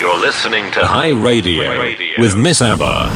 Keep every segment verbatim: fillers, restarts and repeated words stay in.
You're listening to High Radio, Radio. with Miss Abba.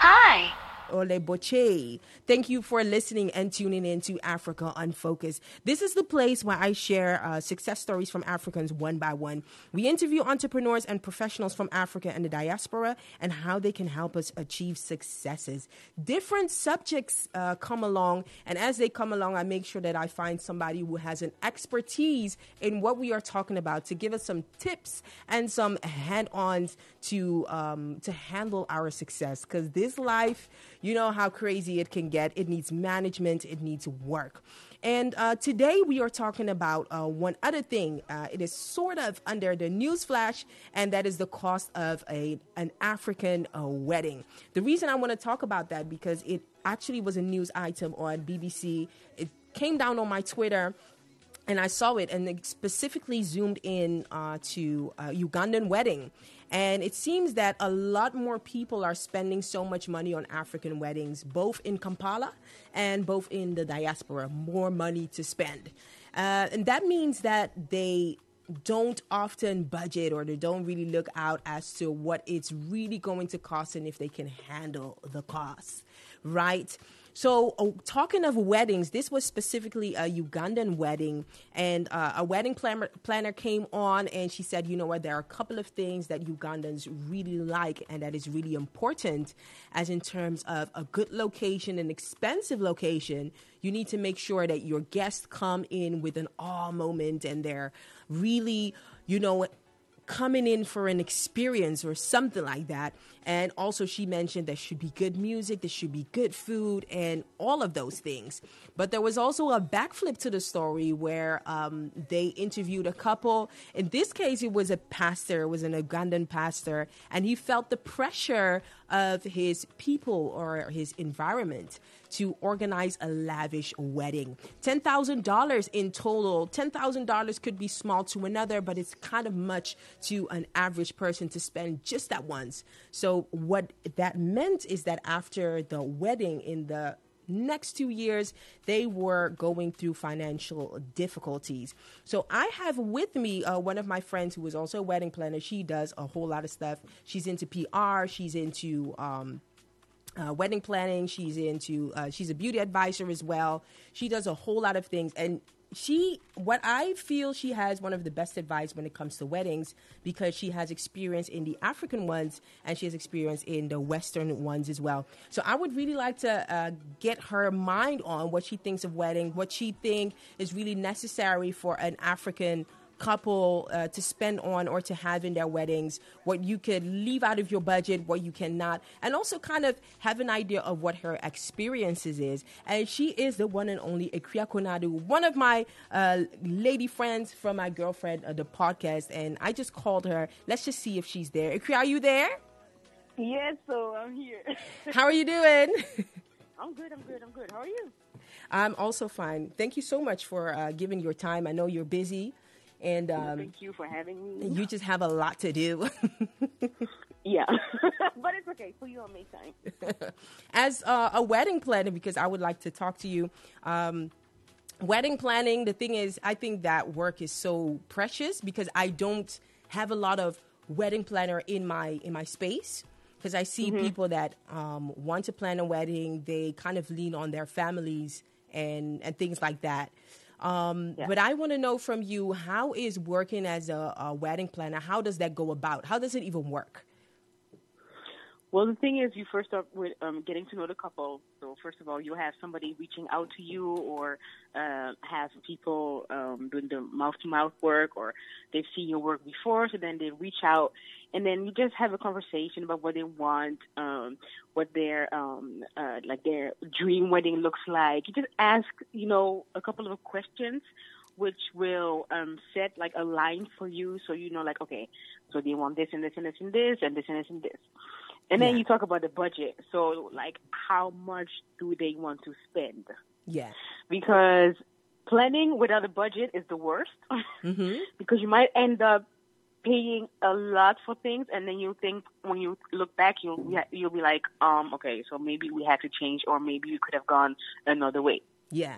Hi. Ole Boche. Thank you for listening and tuning in to Africa Unfocused. This is the place where I share uh, success stories from Africans one by one. We interview entrepreneurs and professionals from Africa and the diaspora and how they can help us achieve successes. Different subjects uh, come along, and as they come along, I make sure that I find somebody who has an expertise in what we are talking about to give us some tips and some hand-ons to, um, to handle our success, because this life, you know how crazy it can get. It needs management. It needs work. And uh, today we are talking about uh, one other thing. Uh, it is sort of under the news flash, and that is the cost of a, an African uh, wedding. The reason I want to talk about that, because it actually was a news item on B B C. It came down on my Twitter, and I saw it, and it specifically zoomed in uh, to a Ugandan wedding. And it seems that a lot more people are spending so much money on African weddings, both in Kampala and both in the diaspora, more money to spend. Uh, and that means that they don't often budget, or they don't really look out as to what it's really going to cost and if they can handle the cost, right? So uh, talking of weddings, this was specifically a Ugandan wedding, and uh, a wedding planner, planner came on, and she said, you know what, there are a couple of things that Ugandans really like and that is really important, as in terms of a good location, an expensive location. You need to make sure that your guests come in with an awe moment and they're really, you know, coming in for an experience or something like that. And also she mentioned there should be good music, there should be good food, and all of those things. But there was also a backflip to the story where um, they interviewed a couple. In this case, it was a pastor, it was an Ugandan pastor, and he felt the pressure of his people or his environment to organize a lavish wedding. ten thousand dollars in total. ten thousand dollars could be small to another, but it's kind of much to an average person to spend just that once. So what that meant is that after the wedding, in the next two years, they were going through financial difficulties. So I have with me uh, one of my friends who is also a wedding planner. She does a whole lot of stuff. She's into P R. She's into um, uh, wedding planning. She's into, uh, she's a beauty advisor as well. She does a whole lot of things. And she, what I feel, she has one of the best advice when it comes to weddings, because she has experience in the African ones and she has experience in the Western ones as well. So I would really like to uh, get her mind on what she thinks of wedding, what she thinks is really necessary for an African couple uh, to spend on or to have in their weddings, what you could leave out of your budget, what you cannot, and also kind of have an idea of what her experiences is. And she is the one and only Akua Konadu, one of my uh, lady friends from My Girlfriend uh, the Podcast, and I just called her. Let's just see if she's there. Akua, are you there? Yes, so I'm here. How are you doing? I'm good, I'm good, I'm good. How are you? I'm also fine. Thank you so much for uh, giving your time. I know you're busy. And um, thank you for having me. You just have a lot to do. Yeah, but it's okay. For you, I'll make time. As uh, a wedding planner, because I would like to talk to you. Um, wedding planning, the thing is, I think that work is so precious, because I don't have a lot of wedding planner in my in my space. Because I see mm-hmm. people that um, want to plan a wedding, they kind of lean on their families and, and things like that. Um, yeah. But I want to know from you, how is working as a, a wedding planner, how does that go about? How does it even work? Well, the thing is, you first start with um, getting to know the couple. So first of all, you have somebody reaching out to you, or uh, have people um, doing the mouth-to-mouth work, or they've seen your work before, so then they reach out. And then you just have a conversation about what they want, um, what their um, uh, like their dream wedding looks like. You just ask, you know, a couple of questions, which will um, set like a line for you, so you know, like, okay, so they want this and this and this and this and this and this and this. And then yeah. you talk about the budget. So like, how much do they want to spend? Yeah, because planning without a budget is the worst, mm-hmm. because you might end up paying a lot for things, and then you think, when you look back, you'll you'll be like, um, okay, so maybe we had to change, or maybe we could have gone another way. Yeah.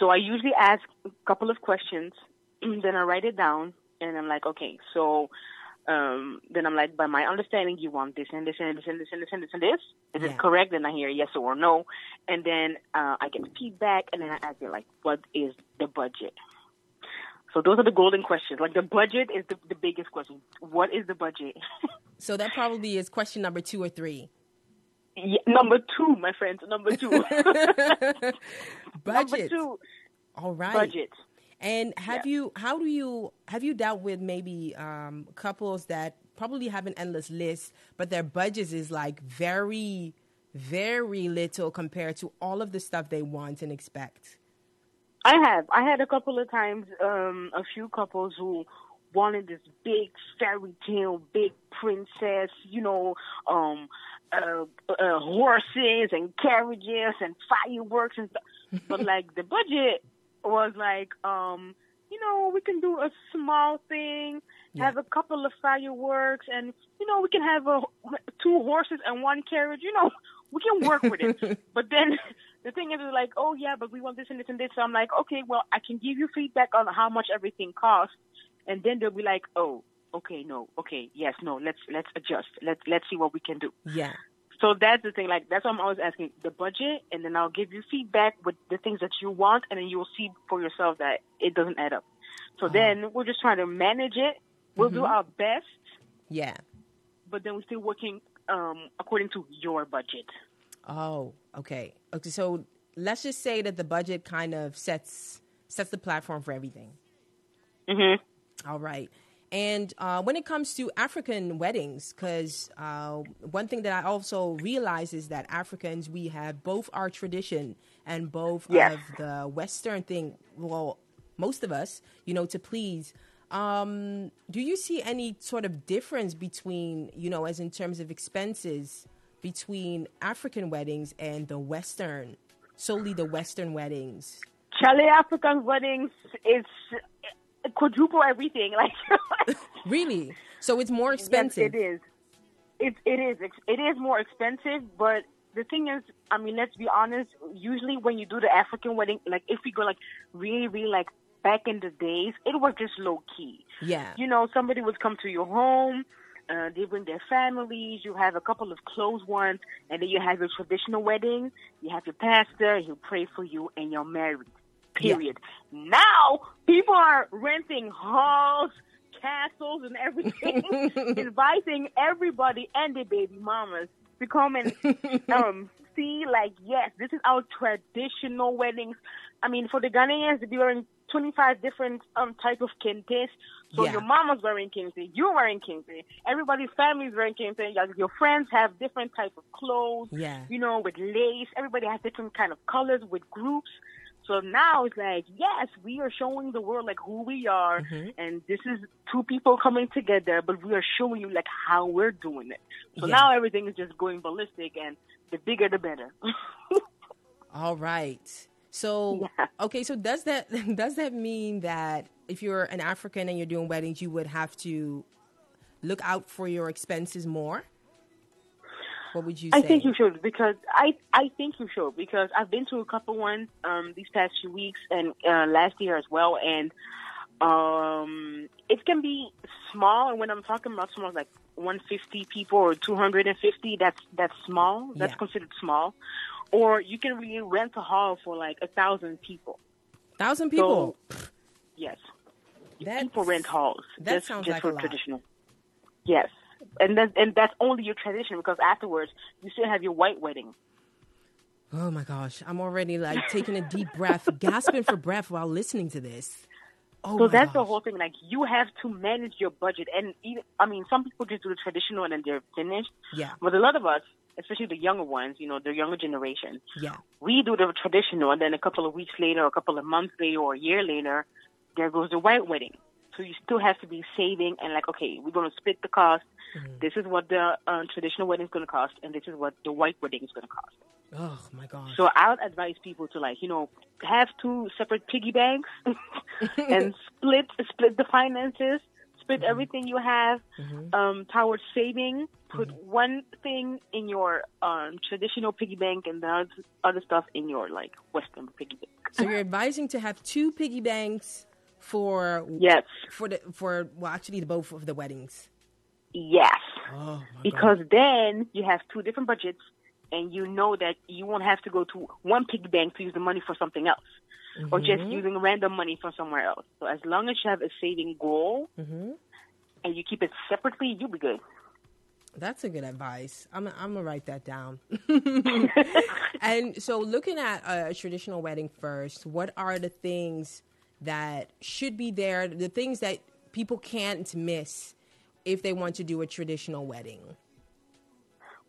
So I usually ask a couple of questions, then I write it down, And I'm like, okay, so um, then I'm like, by my understanding, you want this and this and this and this and this and this and this. Is yeah. it correct? Then I hear yes or no. And then uh, I get feedback, and then I ask you, like, what is the budget? So those are the golden questions. Like, the budget is the, the biggest question. What is the budget? So that probably is question number two or three. Yeah, number two, my friends. Number two. Budget. Number two. All right. Budget. And have yeah. you, how do you, have you dealt with maybe um, couples that probably have an endless list, but their budget is like very, very little compared to all of the stuff they want and expect? I have. I had a couple of times, um, a few couples who wanted this big fairy tale, big princess, you know, um, uh, uh, horses and carriages and fireworks and stuff. But like, the budget was like, um, you know, we can do a small thing, yeah. have a couple of fireworks, and, you know, we can have a, two horses and one carriage, you know, we can work with it. But then the thing is, like, oh, yeah, but we want this and this and this. So I'm like, okay, well, I can give you feedback on how much everything costs. And then they'll be like, oh, okay, no, okay, yes, no, let's let's adjust. Let's, let's see what we can do. Yeah. So that's the thing. Like, that's why I'm always asking the budget, and then I'll give you feedback with the things that you want, and then you'll see for yourself that it doesn't add up. So oh. then we're just trying to manage it. We'll mm-hmm. do our best. Yeah. But then we're still working um, according to your budget. Oh, okay. Okay. So let's just say that the budget kind of sets sets the platform for everything. Mm-hmm. All right. And uh, when it comes to African weddings, because uh, one thing that I also realize is that Africans, we have both our tradition and both yes. of the Western thing. Well, most of us, you know, to please. Um, do you see any sort of difference between, you know, as in terms of expenses between African weddings and the Western, solely the Western weddings? Chale African weddings is quadruple everything. Like Really? So it's more expensive? Yes, it is. It, it is. It is more expensive, but the thing is, I mean, let's be honest, usually when you do the African wedding, like if we go like really, really like back in the days, it was just low key. Yeah. You know, somebody would come to your home, Uh, they bring their families, you have a couple of close ones, and then you have your traditional wedding, you have your pastor, he'll pray for you, and you're married, period. Yeah. Now, people are renting halls, castles, and everything, inviting everybody and their baby mamas to come and um, see, like, yes, this is our traditional weddings. I mean, for the Ghanaians, they'll be wearing twenty-five different um type of kente. So yeah. your mama's wearing kente, you're wearing kente, everybody's family's wearing kente, your, your friends have different type of clothes, yeah. you know, with lace, everybody has different kind of colors with groups. So now it's like, yes, we are showing the world like who we are, mm-hmm. and this is two people coming together, but we are showing you like how we're doing it. So yeah. now everything is just going ballistic, and the bigger the better. All right. So, yeah. okay, so does that does that mean that if you're an African and you're doing weddings, you would have to look out for your expenses more? What would you say? I think you should, because I, I think you should, because I've been to a couple ones um, these past few weeks and uh, last year as well, and um, it can be small. And when I'm talking about small, like one hundred fifty people or two hundred fifty, that's, that's small. That's yeah. considered small. Or you can really rent a hall for like a thousand people. Thousand people? So, yes. That's, people rent halls. That just, sounds just like for a traditional. Lot. Yes, and that's, and that's only your tradition, because afterwards you still have your white wedding. Oh my gosh, I'm already like taking a deep breath, gasping for breath while listening to this. Oh so that's gosh. The whole thing. Like, you have to manage your budget, and even, I mean, some people just do the traditional and then they're finished. Yeah. But a lot of us, especially the younger ones, you know, the younger generation. Yeah. We do the traditional, and then a couple of weeks later, or a couple of months later, or a year later, there goes the white wedding. So you still have to be saving and like, okay, we're going to split the cost. Mm-hmm. This is what the uh, traditional wedding is going to cost, and this is what the white wedding is going to cost. Oh, my God. So I would advise people to, like, you know, have two separate piggy banks and split split the finances. Split mm-hmm. everything you have mm-hmm. um, towards saving. Put mm-hmm. one thing in your um, traditional piggy bank and the other stuff in your, like, Western piggy bank. So you're advising to have two piggy banks for yes for the for well actually the both of the weddings. Yes, oh, because God. Then you have two different budgets, and you know that you won't have to go to one piggy bank to use the money for something else, mm-hmm. or just using random money from somewhere else. So as long as you have a saving goal mm-hmm. and you keep it separately, you'll be good. That's a good advice. I'm a, I'm gonna write that down. And so, looking at a traditional wedding first, what are the things that should be there? The things that people can't miss if they want to do a traditional wedding.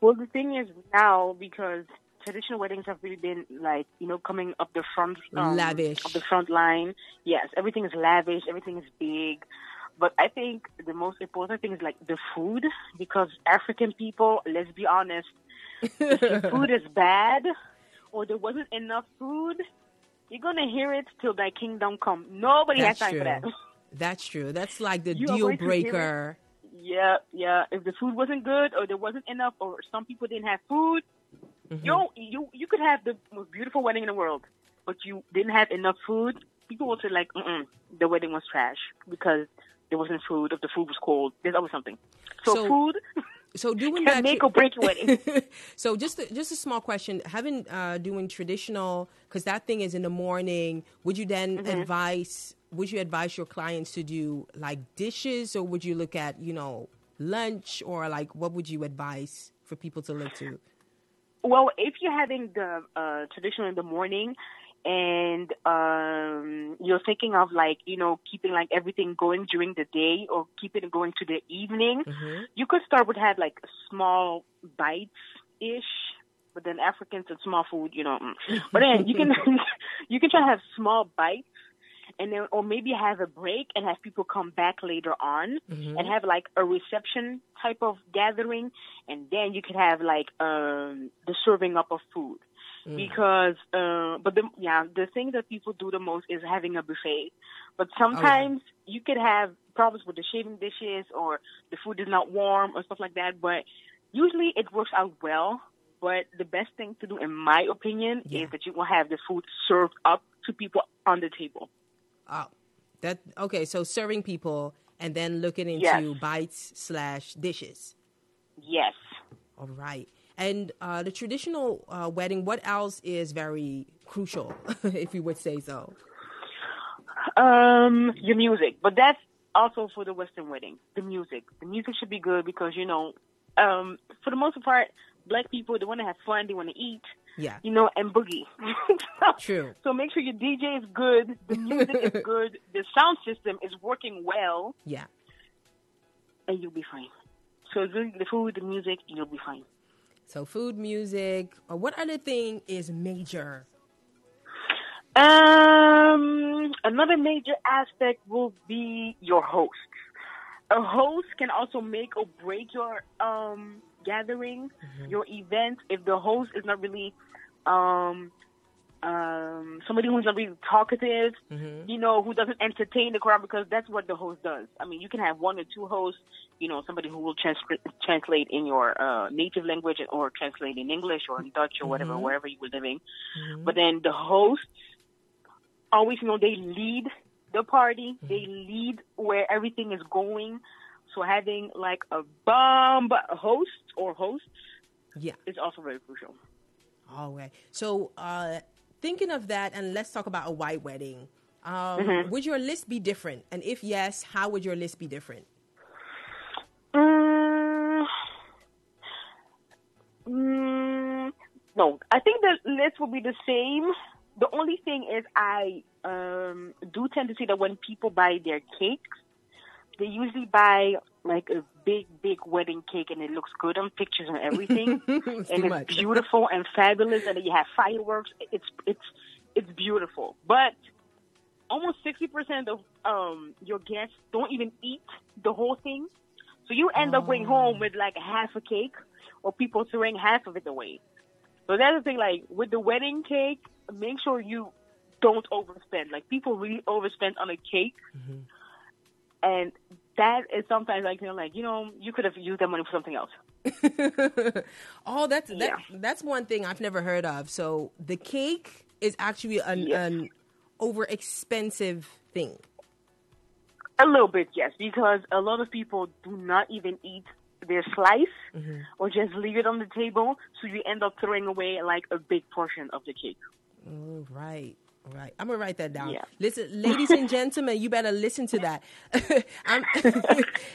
Well, the thing is now, because traditional weddings have really been like you know coming up the front um, lavish, up the front line. Yes, everything is lavish. Everything is big. But I think the most important thing is like the food, because African people, let's be honest, if the food is bad or there wasn't enough food, you're going to hear it till thy kingdom come. Nobody That's has time true. For that. That's true. That's like the you deal breaker. Yeah, yeah. If the food wasn't good or there wasn't enough or some people didn't have food, mm-hmm. you, you you could have the most beautiful wedding in the world, but you didn't have enough food. People will say like, mm-mm, the wedding was trash because there wasn't food, if the food was cold, there's always something. So, so food so doing can that make or break your wedding. So just a, just a small question. Having uh, doing traditional, because that thing is in the morning, would you then mm-hmm. advise, would you advise your clients to do like dishes, or would you look at, you know, lunch, or like what would you advise for people to look to? Well, if you're having the uh, traditional in the morning, and um, you're thinking of like, you know, keeping like everything going during the day or keeping it going to the evening, mm-hmm. you could start with have like small bites-ish, but then Africans and small food, you know. But then you can you can try to have small bites, and then or maybe have a break and have people come back later on mm-hmm. and have like a reception type of gathering, and then you could have like um, the serving up of food. Mm. Because, uh, but the, yeah, the thing that people do the most is having a buffet. But sometimes oh, yeah. you could have problems with the shaving dishes or the food is not warm or stuff like that. But usually it works out well. But the best thing to do, in my opinion, yeah. is that you will have the food served up to people on the table. Oh, that okay. So serving people and then looking into yes. bites slash dishes. Yes. All right. And uh, the traditional uh, wedding, what else is very crucial, if you would say so? Um, your music. But that's also for the Western wedding, the music. The music should be good because, you know, um, for the most part, Black people, they want to have fun, they want to eat, yeah. you know, and boogie. True. So make sure your D J is good, the music is good, the sound system is working well. Yeah. And you'll be fine. So the food, the music, you'll be fine. So food, music, or what other thing is major? Um, another major aspect will be your host. A host can also make or break your um, gathering, mm-hmm. your event. If the host is not really um, um, somebody who's not really talkative, mm-hmm. you know, who doesn't entertain the crowd, because that's what the host does. I mean, you can have one or two hosts. You know, somebody who will trans- translate in your uh, native language or translate in English or in Dutch or whatever, mm-hmm. wherever you were living. Mm-hmm. But then the hosts always, you know, they lead the party. Mm-hmm. They lead where everything is going. So having like a bomb host or hosts yeah. is also very crucial. All right. So uh, thinking of that, and let's talk about a white wedding. Um, mm-hmm. Would your list be different? And if yes, how would your list be different? Mm, no, I think the list will be the same. The only thing is I um, do tend to see that when people buy their cakes, they usually buy like a big, big wedding cake, and it looks good on pictures and everything. it's and it's much. beautiful and fabulous, and you have fireworks. It's it's it's beautiful. But almost sixty percent of um, your guests don't even eat the whole thing. So you end oh. up going home with like half a cake, or people throwing half of it away. So that's the thing, like, with the wedding cake, make sure you don't overspend. Like, people really overspend on a cake. Mm-hmm. And that is sometimes, like, you know, like, you know, you could have used that money for something else. oh, that's that, yeah. that's one thing I've never heard of. So the cake is actually an, yes. an over-expensive thing. A little bit, yes, because a lot of people do not even eat their slice mm-hmm. or just leave it on the table, so you end up throwing away like a big portion of the cake. All right. Right. I'm going to write that down. Yeah. Listen, ladies and gentlemen, you better listen to that. I'm,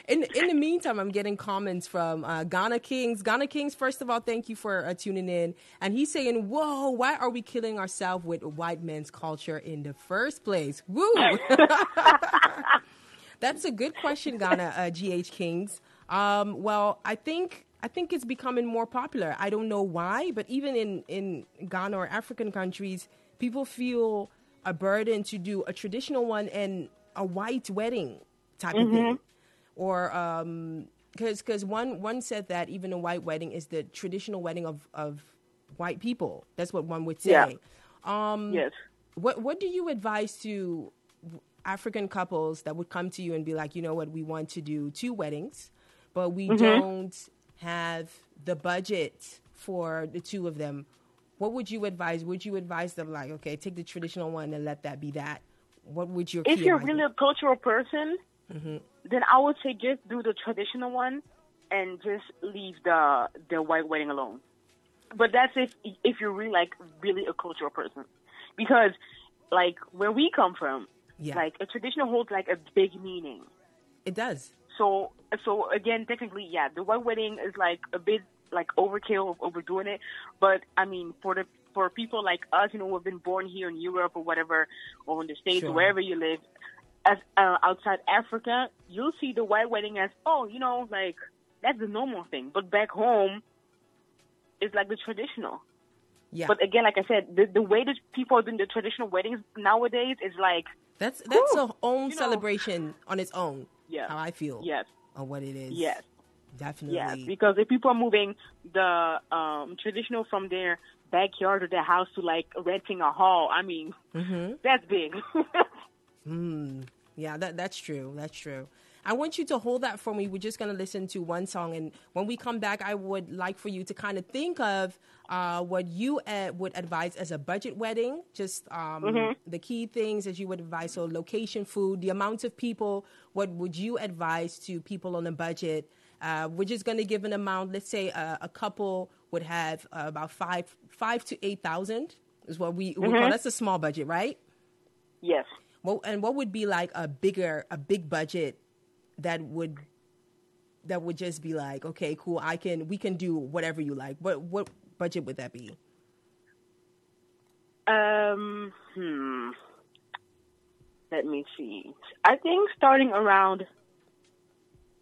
in, in the meantime, I'm getting comments from uh, Ghana Kings. Ghana Kings, first of all, thank you for uh, tuning in. And he's saying, whoa, why are we killing ourselves with white men's culture in the first place? Woo! That's a good question, Ghana uh, G H Kings. Um, well, I think... I think it's becoming more popular. I don't know why, but even in, in Ghana or African countries, people feel a burden to do a traditional one and a white wedding type mm-hmm. of thing. Or, um, 'cause, 'cause one, one said that even a white wedding is the traditional wedding of, of white people. That's what one would say. Yeah. Um, yes. What, what do you advise to African couples that would come to you and be like, you know what, we want to do two weddings, but we mm-hmm. don't... have the budget for the two of them? What would you advise? Would you advise them like, okay, take the traditional one and let that be that? What would your if you're really be? a cultural person, mm-hmm. then I would say just do the traditional one and just leave the the white wedding alone. But that's if if you're really like really a cultural person, because like where we come from, yeah. like a traditional holds like a big meaning. It does. So, so again, technically, yeah, the white wedding is like a bit like overkill of overdoing it. But I mean, for the for people like us, you know, who've been born here in Europe or whatever, or in the States, sure. wherever you live, as uh, outside Africa, you'll see the white wedding as, oh, you know, like that's the normal thing. But back home, it's like the traditional. Yeah. But again, like I said, the, the way that people are doing the traditional weddings nowadays is like that's that's a own celebration know. on its own. Yeah. How I feel. Yes. Or what it is. Yes. Definitely. Yes. Because if people are moving the um, traditional from their backyard or their house to like renting a hall, I mean, mm-hmm. that's big. mm. Yeah, that that's true. That's true. I want you to hold that for me. We're just going to listen to one song. And when we come back, I would like for you to kind of think of uh, what you uh, would advise as a budget wedding, just um, mm-hmm. the key things that you would advise. So location, food, the amount of people, what would you advise to people on a budget? Uh, we're just going to give an amount. Let's say uh, a couple would have uh, about five, five to eight thousand is what we, mm-hmm. we call. That's a small budget, right? Yes. Well, and what would be like a bigger, a big budget that would that would just be like, okay, cool, I can we can do whatever you like? What what budget would that be? Um hmm. Let me see. I think starting around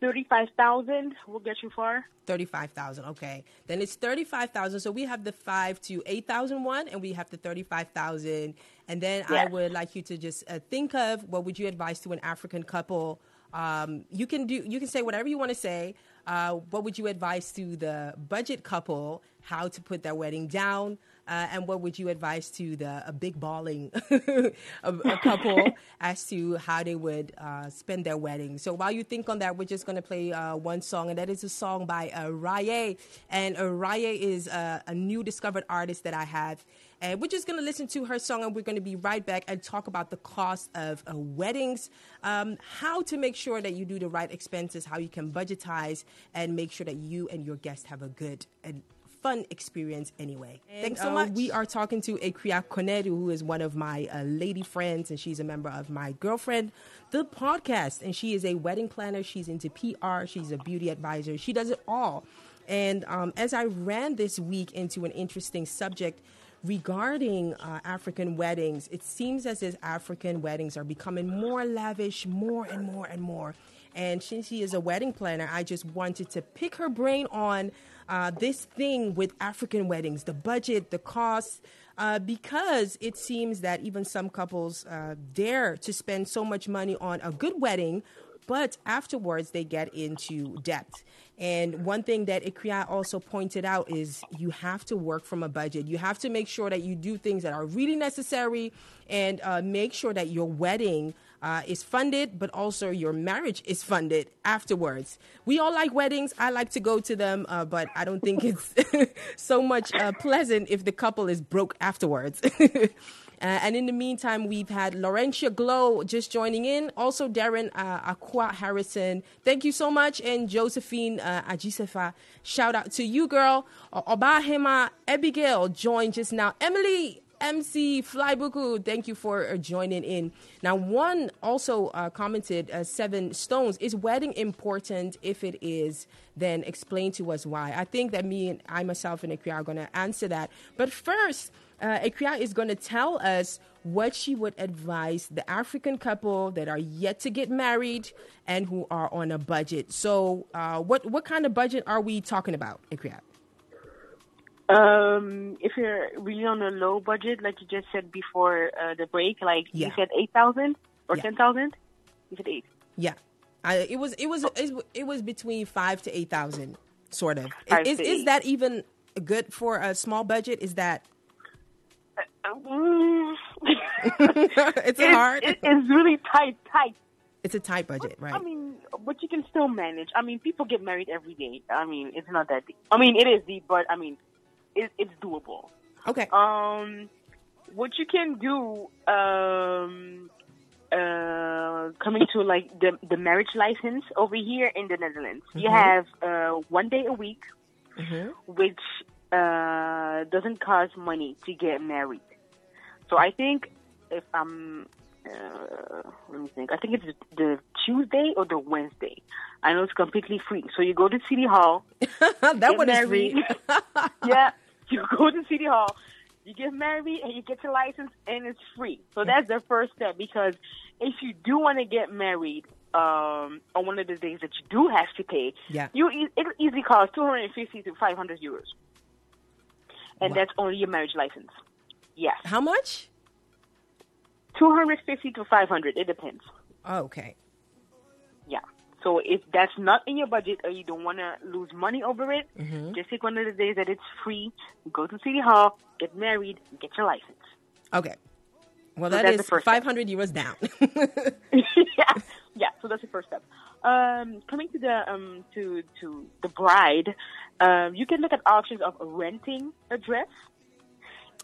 thirty-five thousand will get you far. thirty-five thousand, okay. Then it's thirty-five thousand. So we have the five to eight thousand one, and we have the thirty-five thousand. And then yes. I would like you to just uh, think of what would you advise to an African couple. Um, you can do. You can say whatever you want to say. Uh, what would you advise to the budget couple? How to put their wedding down? Uh, and what would you advise to the a big balling a, a couple as to how they would uh, spend their wedding? So while you think on that, we're just going to play uh, one song, and that is a song by uh, Raye. And uh, Raye is uh, a new discovered artist that I have. And we're just going to listen to her song, and we're going to be right back and talk about the cost of uh, weddings, um, how to make sure that you do the right expenses, how you can budgetize, and make sure that you and your guests have a good and fun experience anyway. And, Thanks so uh, much. We are talking to Akua Konadu, who is one of my uh, lady friends, and she's a member of My Girlfriend the Podcast. And she is a wedding planner. She's into P R. She's a beauty advisor. She does it all. And um, as I ran this week into an interesting subject regarding uh, African weddings, it seems as if African weddings are becoming more lavish, more and more and more. And since she is a wedding planner, I just wanted to pick her brain on uh, this thing with African weddings, the budget, the cost, uh, because it seems that even some couples uh, dare to spend so much money on a good wedding, but afterwards they get into debt. And one thing that Akua also pointed out is you have to work from a budget. You have to make sure that you do things that are really necessary and uh, make sure that your wedding Uh, is funded, but also your marriage is funded afterwards. We all like weddings. I like to go to them, uh, but I don't think it's so much uh, pleasant if the couple is broke afterwards. Uh, and in the meantime, we've had Laurentia Glow just joining in. Also, Darren uh, Akua Harrison. Thank you so much. And Josephine uh, Ajisefa. Shout out to you, girl. Uh, Obahema Abigail joined just now. Emily M C Flybuku, thank you for uh, joining in. Now, one also uh, commented, uh, Seven Stones, is wedding important? If it is, then explain to us why. I think that me and I, myself, and Akua are going to answer that. But first, uh, Akua is going to tell us what she would advise the African couple that are yet to get married and who are on a budget. So uh, what, what kind of budget are we talking about, Akua? Um, if you're really on a low budget, like you just said before uh, the break, like yeah. you said eight thousand or yeah. ten thousand, you said eight. Yeah, I, it was it was it was between five to eight thousand, sort of. Five is is eight. That even good for a small budget? Is that? Uh, um... it's it, hard. It, it's really tight, tight. It's a tight budget, but, right? I mean, but you can still manage. I mean, people get married every day. I mean, it's not that deep. I mean, it is deep, but I mean. It, it's doable. Okay. Um, what you can do, um, uh, coming to like the the marriage license over here in the Netherlands, mm-hmm. you have uh, one day a week, mm-hmm. which uh, doesn't cost money to get married. So I think if I'm, uh, let me think. I think it's the Tuesday or the Wednesday. I know it's completely free. So you go to City Hall. that one is free. yeah. You go to City Hall, you get married, and you get your license, and it's free. So that's the first step, because if you do want to get married um, on one of the days that you do have to pay, yeah. you e- it'll easily cost two hundred fifty to five hundred euros. And wow. that's only your marriage license. Yes. How much? two hundred fifty to five hundred. It depends. Oh, okay. Yeah. So if that's not in your budget or you don't want to lose money over it, mm-hmm. just take one of the days that it's free, go to City Hall, get married, get your license. Okay. Well, so that is five hundred euros down. yeah. Yeah. So that's the first step. Um, coming to the um, to to the bride, um, you can look at options of renting a dress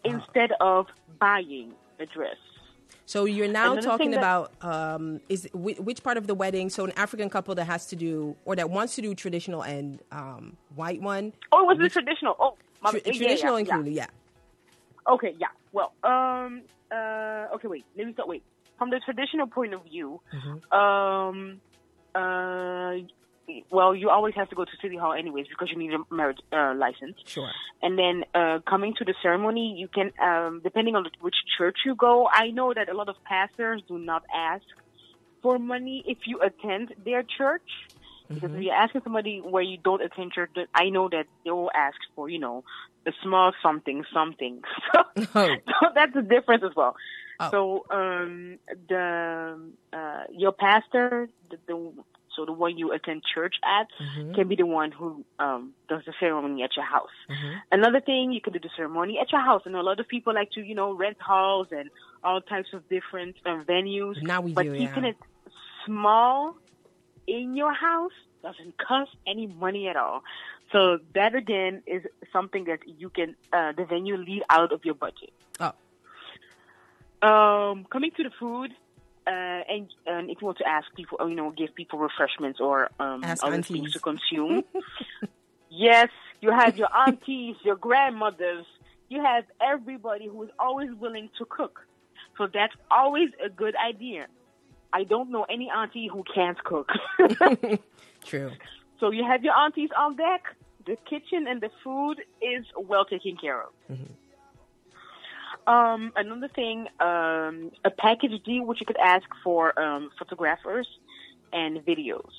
instead oh. of buying a dress. So you're now talking that, about um, is w- which part of the wedding? So an African couple that has to do or that wants to do traditional and um, white one. Oh, was it traditional? Oh, my, tra- yeah, traditional yeah, included, yeah. yeah. Okay, yeah. Well, um, uh, okay, wait. Let me start. Wait. From the traditional point of view, mm-hmm. um, uh, well, you always have to go to City Hall anyways because you need a marriage uh, license. Sure. And then uh, coming to the ceremony, you can, um, depending on which church you go, I know that a lot of pastors do not ask for money if you attend their church. Mm-hmm. Because if you're asking somebody where you don't attend church, I know that they will ask for, you know, a small something, something. so, oh. so that's the difference as well. Oh. So um, the uh, your pastor, the... the So the one you attend church at mm-hmm. can be the one who um, does the ceremony at your house. Mm-hmm. Another thing, you can do the ceremony at your house. And a lot of people like to, you know, rent halls and all types of different uh, venues. Now we but do, yeah. But keeping it small in your house doesn't cost any money at all. So that, again, is something that you can, uh, the venue leave out of your budget. Oh. Um, coming to the food. Uh, and, and if you want to ask people, you know, give people refreshments or um, other aunties. Things to consume. yes, you have your aunties, your grandmothers. You have everybody who is always willing to cook. So that's always a good idea. I don't know any auntie who can't cook. True. So you have your aunties on deck. The kitchen and the food is well taken care of. Mm-hmm. Um, another thing, um, a package deal, which you could ask for um, photographers and videos.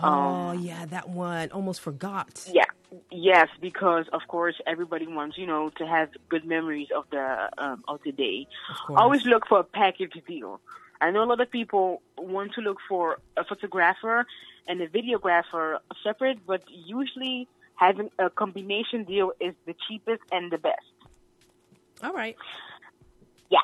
Oh, um, yeah, that one. Almost forgot. Yeah. Yes, because, of course, everybody wants, you know, to have good memories of the um, of the day. Of Always look for a package deal. I know a lot of people want to look for a photographer and a videographer separate, but usually having a combination deal is the cheapest and the best. All right. Yeah.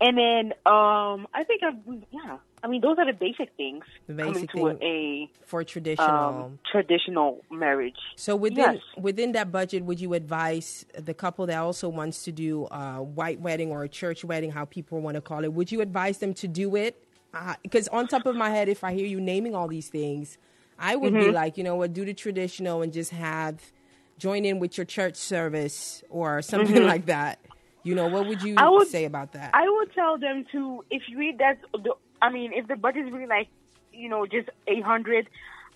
And then um, I think, I've, yeah, I mean, those are the basic things. The basic coming to thing a, for traditional um, traditional marriage. So within yes. within that budget, would you advise the couple that also wants to do a white wedding or a church wedding, how people want to call it, would you advise them to do it? Because uh, on top of my head, if I hear you naming all these things, I would mm-hmm. be like, you know what, do the traditional and just have, join in with your church service or something mm-hmm. like that. You know, what would you I would, say about that? I would tell them to, if you read that, the, I mean, if the budget is really like, you know, just eight hundred,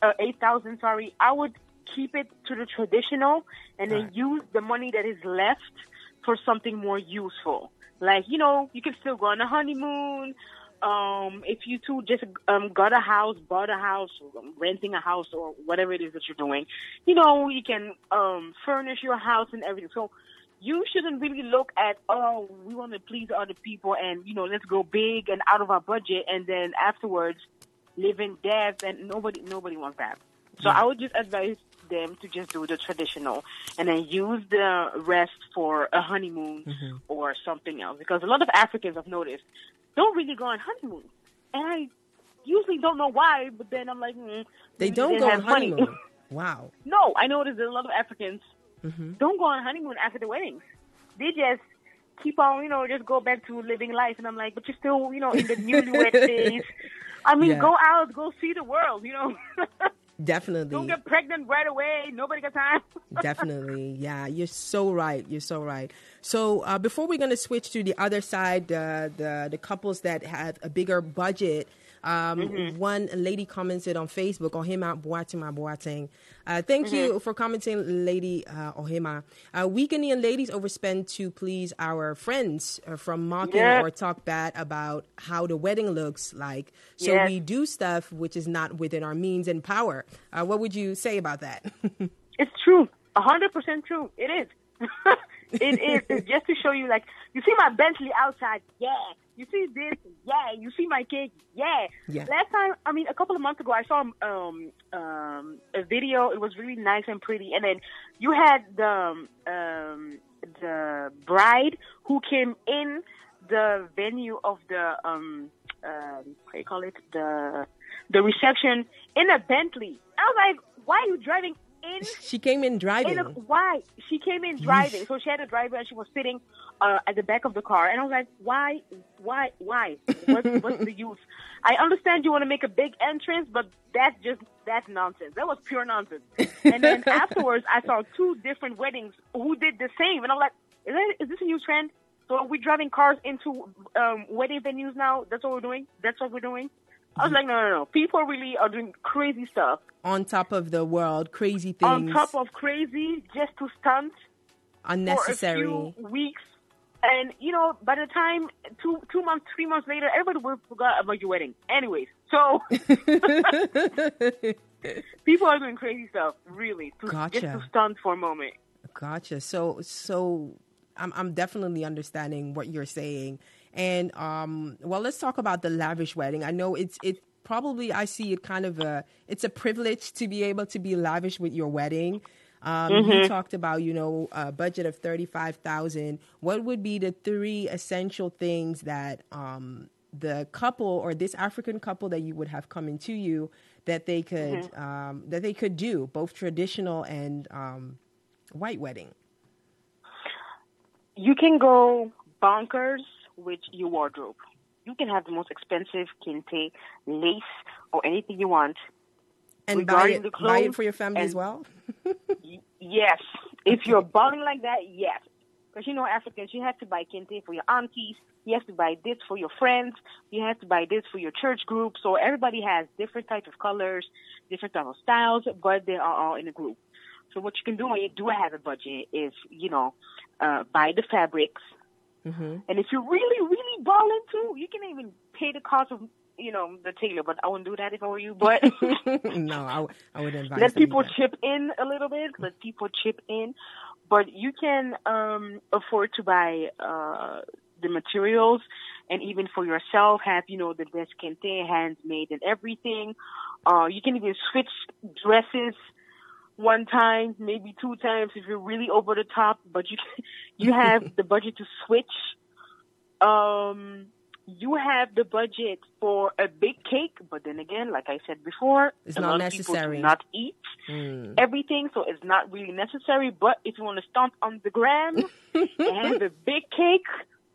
uh, eight thousand, sorry, I would keep it to the traditional and then right. use the money that is left for something more useful. Like, you know, you can still go on a honeymoon. Um, if you two just um, got a house, bought a house, renting a house or whatever it is that you're doing, you know, you can um, furnish your house and everything. So you shouldn't really look at, oh, we want to please other people and, you know, let's go big and out of our budget. And then afterwards live in debt and nobody, nobody wants that. So yeah. I would just advise them to just do the traditional and then use the rest for a honeymoon mm-hmm. or something else. Because a lot of Africans I've noticed don't really go on honeymoon. And I usually don't know why, but then I'm like, mm, they don't go on honeymoon. Money. Wow. No, I noticed that a lot of Africans mm-hmm. don't go on honeymoon after the weddings. They just keep on, you know, just go back to living life. And I'm like, but you're still, you know, in the newlywed phase. I mean, yeah. go out, go see the world, you know. Definitely. Don't get pregnant right away. Nobody got time. Definitely. Yeah, you're so right. You're so right. So uh, before we're going to switch to the other side, uh, the, the couples that have a bigger budget, um, mm-hmm. one lady commented on Facebook, Ohema Boatima Boateng. Uh, thank mm-hmm. you for commenting, Lady uh, Ohema. Uh, we Ghanaian ladies overspend to please our friends uh, from mocking yes. or talk bad about how the wedding looks like. So yes. we do stuff which is not within our means and power. Uh, what would you say about that? It's true. one hundred percent true. It is. It is. It's just to show you, like, you see my Bentley outside? Yeah. You see this? Yeah. You see my cake? Yeah. yeah. Last time, I mean, a couple of months ago, I saw um, um, a video. It was really nice and pretty. And then you had the, um, the bride who came in the venue of the, um, um, what do you call it? The, the reception in a Bentley. I was like, why are you driving? In, she came in driving. In a, why? She came in driving. So she had a driver and she was sitting uh, at the back of the car. And I was like, why? Why? Why? What's, what's the use? I understand you want to make a big entrance, but that's just, that's nonsense. That was pure nonsense. And then afterwards, I saw two different weddings who did the same. And I'm like, is, that, is this a new trend? So are we driving cars into um, wedding venues now? That's what we're doing? That's what we're doing? I was like, no, no, no. People really are doing crazy stuff. On top of the world, crazy things. On top of crazy, just to stunt. Unnecessary. For a few weeks. And, you know, by the time two two months, three months later, everybody will forgot about your wedding. Anyways, so people are doing crazy stuff, really. To, gotcha. Just to stunt for a moment. Gotcha. So, so I'm I'm definitely understanding what you're saying. And, um, well, let's talk about the lavish wedding. I know it's it probably, I see it kind of a, it's a privilege to be able to be lavish with your wedding. Um, mm-hmm. You talked about, you know, a budget of thirty-five thousand dollars. What would be the three essential things that um, the couple or this African couple that you would have coming to you that they could, mm-hmm. um, that they could do, both traditional and um, white wedding? You can go bonkers with your wardrobe. You can have the most expensive kente, lace, or anything you want. And buy it, the clothes, buy it for your family and, as well? y- yes. If you're balling like that, yes. Because you know Africans, you have to buy kente for your aunties. You have to buy this for your friends. You have to buy this for your church group. So everybody has different types of colors, different types of styles, but they are all in a group. So what you can do when you do have a budget is, you know, uh, buy the fabrics. Mm-hmm. And if you're really, really balling too, you can even pay the cost of, you know, the tailor. But I wouldn't do that if I were you. But no, I, w- I would advise. Let people that. chip in a little bit. Let people chip in. But you can um, afford to buy uh, the materials, and even for yourself, have you know the best kente, handmade, and everything. Uh, you can even switch dresses. One time, maybe two times if you're really over the top, but you you have the budget to switch um, you have the budget for a big cake, but then again, like I said before, it's not necessary. People do not eat mm. everything, so it's not really necessary. But if you want to stomp on the gram and have a big cake,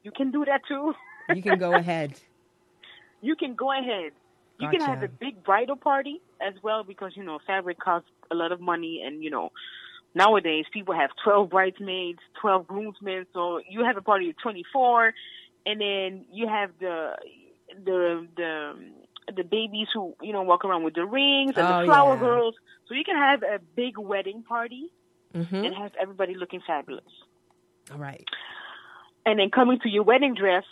you can do that too. You can go ahead. You can go ahead. You gotcha. Can have a big bridal party as well, because, you know, fabric costs a lot of money. And, you know, nowadays people have twelve bridesmaids, twelve groomsmen. So you have a party of twenty-four, and then you have the the the the babies who, you know, walk around with the rings and oh, the flower yeah. girls. So you can have a big wedding party mm-hmm. and have everybody looking fabulous. All right. And then coming to your wedding dress,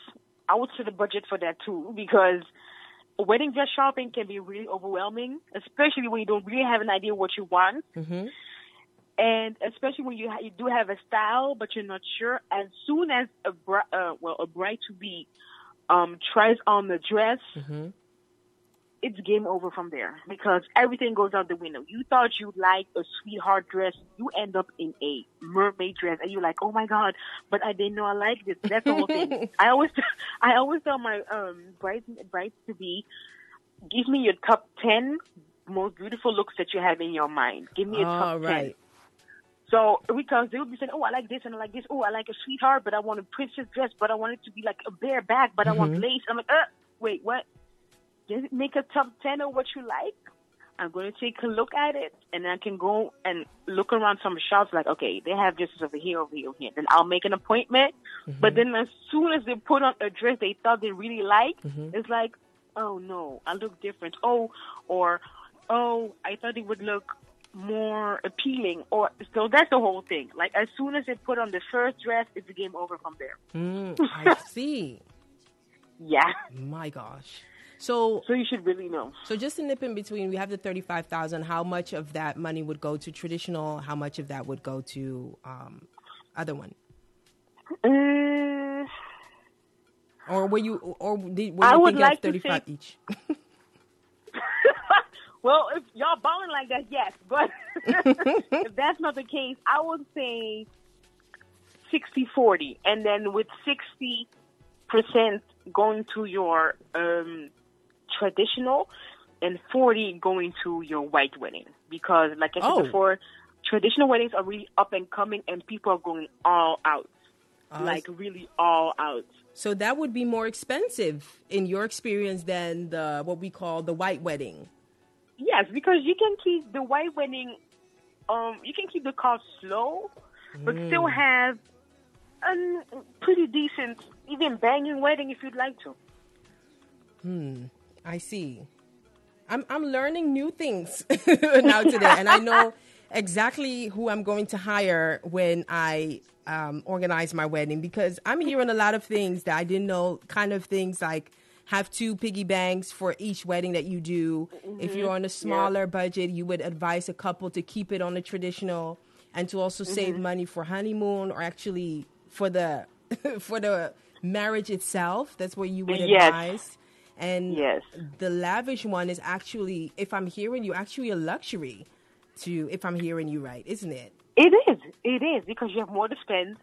I would set a budget for that too, because wedding dress shopping can be really overwhelming, especially when you don't really have an idea what you want. Mm-hmm. And especially when you ha- you do have a style, but you're not sure. As soon as a bri- uh, well a bride-to-be um, tries on the dress, mm-hmm. it's game over from there, because everything goes out the window. You thought you liked a sweetheart dress. You end up in a mermaid dress, and you're like, oh, my God, but I didn't know I liked this. That's the whole thing. I always I always tell my um, brides, brides to be, give me your top ten most beautiful looks that you have in your mind. Give me your oh, top right. ten. So, because they would be saying, oh, I like this and I like this. Oh, I like a sweetheart, but I want a princess dress, but I want it to be like a bare back, but mm-hmm. I want lace. I'm like, uh, wait, what? Does it make a top ten of what you like? I'm going to take a look at it, and I can go and look around some shops like, okay, they have dresses over here, over here, over here. Then I'll make an appointment. Mm-hmm. But then as soon as they put on a dress they thought they really liked, mm-hmm. it's like, oh, no, I look different. Oh, or, oh, I thought it would look more appealing. Or so that's the whole thing. Like, as soon as they put on the first dress, it's a game over from there. Mm, I see. Yeah. My gosh. So, so you should really know. So just to nip in between, we have the thirty-five thousand dollars. How much of that money would go to traditional? How much of that would go to um, other one? Uh, or were you? Or did, were you I would like to thirty-five say, each? Well, if y'all balling like that, yes. But if that's not the case, I would say sixty forty, and then with sixty percent going to your um, traditional, and forty going to your white wedding, because like I said oh. before, traditional weddings are really up and coming, and people are going all out, uh, like really all out. So that would be more expensive in your experience than the what we call the white wedding. Yes, because you can keep the white wedding, um, you can keep the cost low, but mm. still have a pretty decent, even banging wedding if you'd like to. Hmm, I see. I'm I'm learning new things now today, and I know exactly who I'm going to hire when I um, organize my wedding, because I'm hearing a lot of things that I didn't know, kind of things like have two piggy banks for each wedding that you do. Mm-hmm. If you're on a smaller yeah. budget, you would advise a couple to keep it on the traditional and to also mm-hmm. save money for honeymoon, or actually for the for the marriage itself. That's what you would yes. advise. And yes. the lavish one is actually, if I'm hearing you, actually a luxury to, if I'm hearing you right, isn't it? It is. It is, because you have more to spend.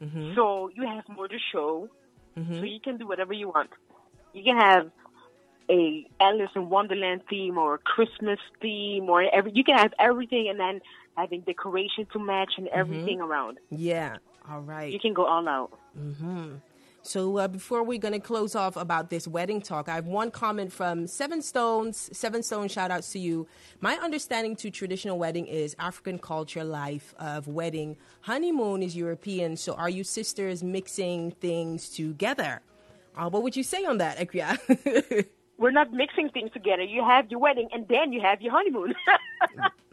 Mm-hmm. So you have more to show. Mm-hmm. So you can do whatever you want. You can have a Alice in Wonderland theme or a Christmas theme, or every, you can have everything, and then having decoration to match and everything mm-hmm. around. Yeah. All right. You can go all out. Mm-hmm. So uh, before we're going to close off about this wedding talk, I have one comment from Seven Stones. Seven Stones, shout outs to you. My understanding to traditional wedding is African culture, life of wedding. Honeymoon is European. So are you sisters mixing things together? Uh, what would you say on that, Akua? We're not mixing things together. You have your wedding, and then you have your honeymoon.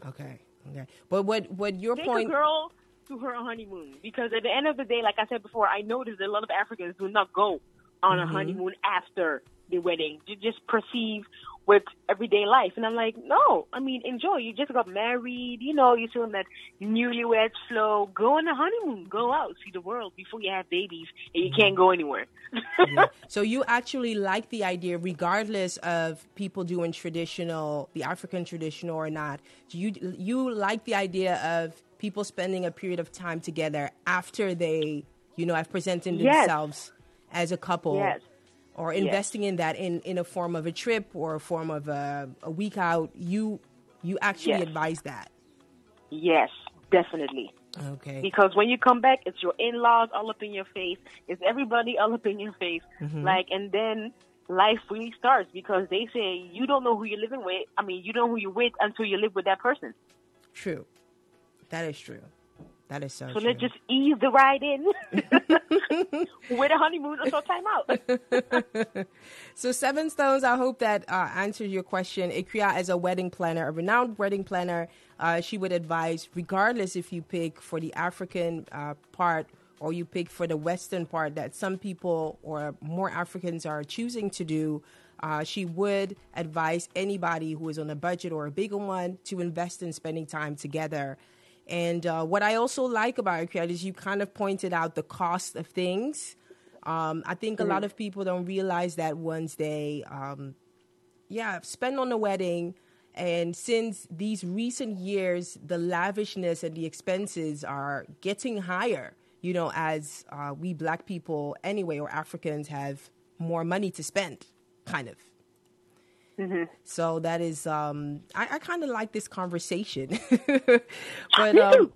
okay. Okay. But what, what your Take point... a girl to her honeymoon, because at the end of the day, like I said before, I noticed that a lot of Africans do not go on mm-hmm. a honeymoon after the wedding. You just perceive with everyday life, and I'm like, no, I mean, enjoy. You just got married, you know, you're still in that newlywed flow. Go on a honeymoon, go out, see the world before you have babies, and you mm-hmm. can't go anywhere. yeah. So you actually like the idea, regardless of people doing traditional, the African traditional or not. Do you you like the idea of people spending a period of time together after they, you know, have presented yes. themselves as a couple. Yes. Or investing yes. in that in, in a form of a trip or a form of a, a week out. You you actually yes. advise that? Yes, definitely. Okay. Because when you come back, it's your in-laws all up in your face. It's everybody all up in your face. Mm-hmm. Like, and then life really starts because they say you don't know who you're living with. I mean, you don't know who you're with until you live with that person. True. That is true. That is so, so true. So let's just ease the ride in with a honeymoon or short time out. So Seven Stones, I hope that uh, answers your question. Akua is a wedding planner, a renowned wedding planner. Uh, she would advise, regardless if you pick for the African uh, part or you pick for the Western part that some people or more Africans are choosing to do, uh, she would advise anybody who is on a budget or a bigger one to invest in spending time together. And uh, what I also like about Akua is you kind of pointed out the cost of things. Um, I think mm-hmm. a lot of people don't realize that once they, um, yeah, spend on a wedding. And since these recent years, the lavishness and the expenses are getting higher, you know, as uh, we Black people anyway, or Africans have more money to spend, kind of. Mm-hmm. So that is, um, I, I kind of like this conversation, but um,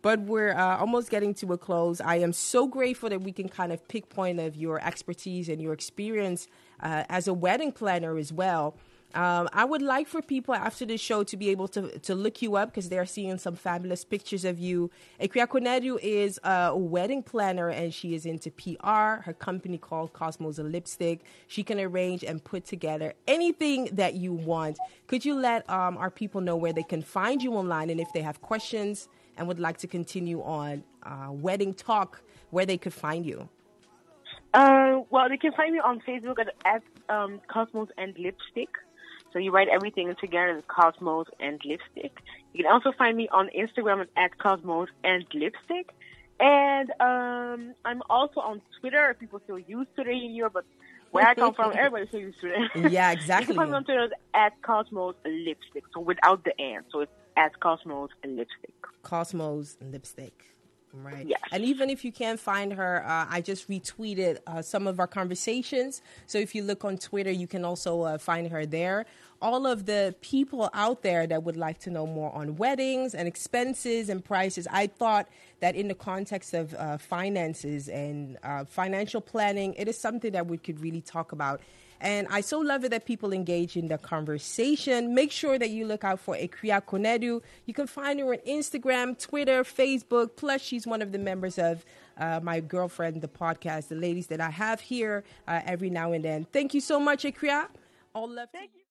but we're uh, almost getting to a close. I am so grateful that we can kind of pick point of your expertise and your experience uh, as a wedding planner as well. Um, I would like for people after the show to be able to, to look you up because they are seeing some fabulous pictures of you. Akua Konadu is a wedding planner and she is into P R. Her company called Cosmos and Lipstick. She can arrange and put together anything that you want. Could you let um, our people know where they can find you online and if they have questions and would like to continue on uh, Wedding Talk, where they could find you? Uh, well, they can find me on Facebook at, at um, Cosmos and Lipstick. So you write everything together as Cosmos and Lipstick. You can also find me on Instagram at Cosmos and Lipstick. And um, I'm also on Twitter. People still use Twitter in Europe, but where I come from, everybody still uses Twitter. Yeah, exactly. You can find me on Twitter at Cosmos Lipstick. So without the and. So it's at Cosmos Lipstick. Cosmos Lipstick. Right. Yes. And even if you can't find her, uh, I just retweeted uh, some of our conversations. So if you look on Twitter, you can also uh, find her there. All of the people out there that would like to know more on weddings and expenses and prices, I thought that in the context of uh, finances and uh, financial planning, it is something that we could really talk about. And I so love it that people engage in the conversation. Make sure that you look out for Akua Konadu. You can find her on Instagram, Twitter, Facebook. Plus, she's one of the members of uh, My Girlfriend, the podcast, the ladies that I have here uh, every now and then. Thank you so much, Akua. All love. Thank you.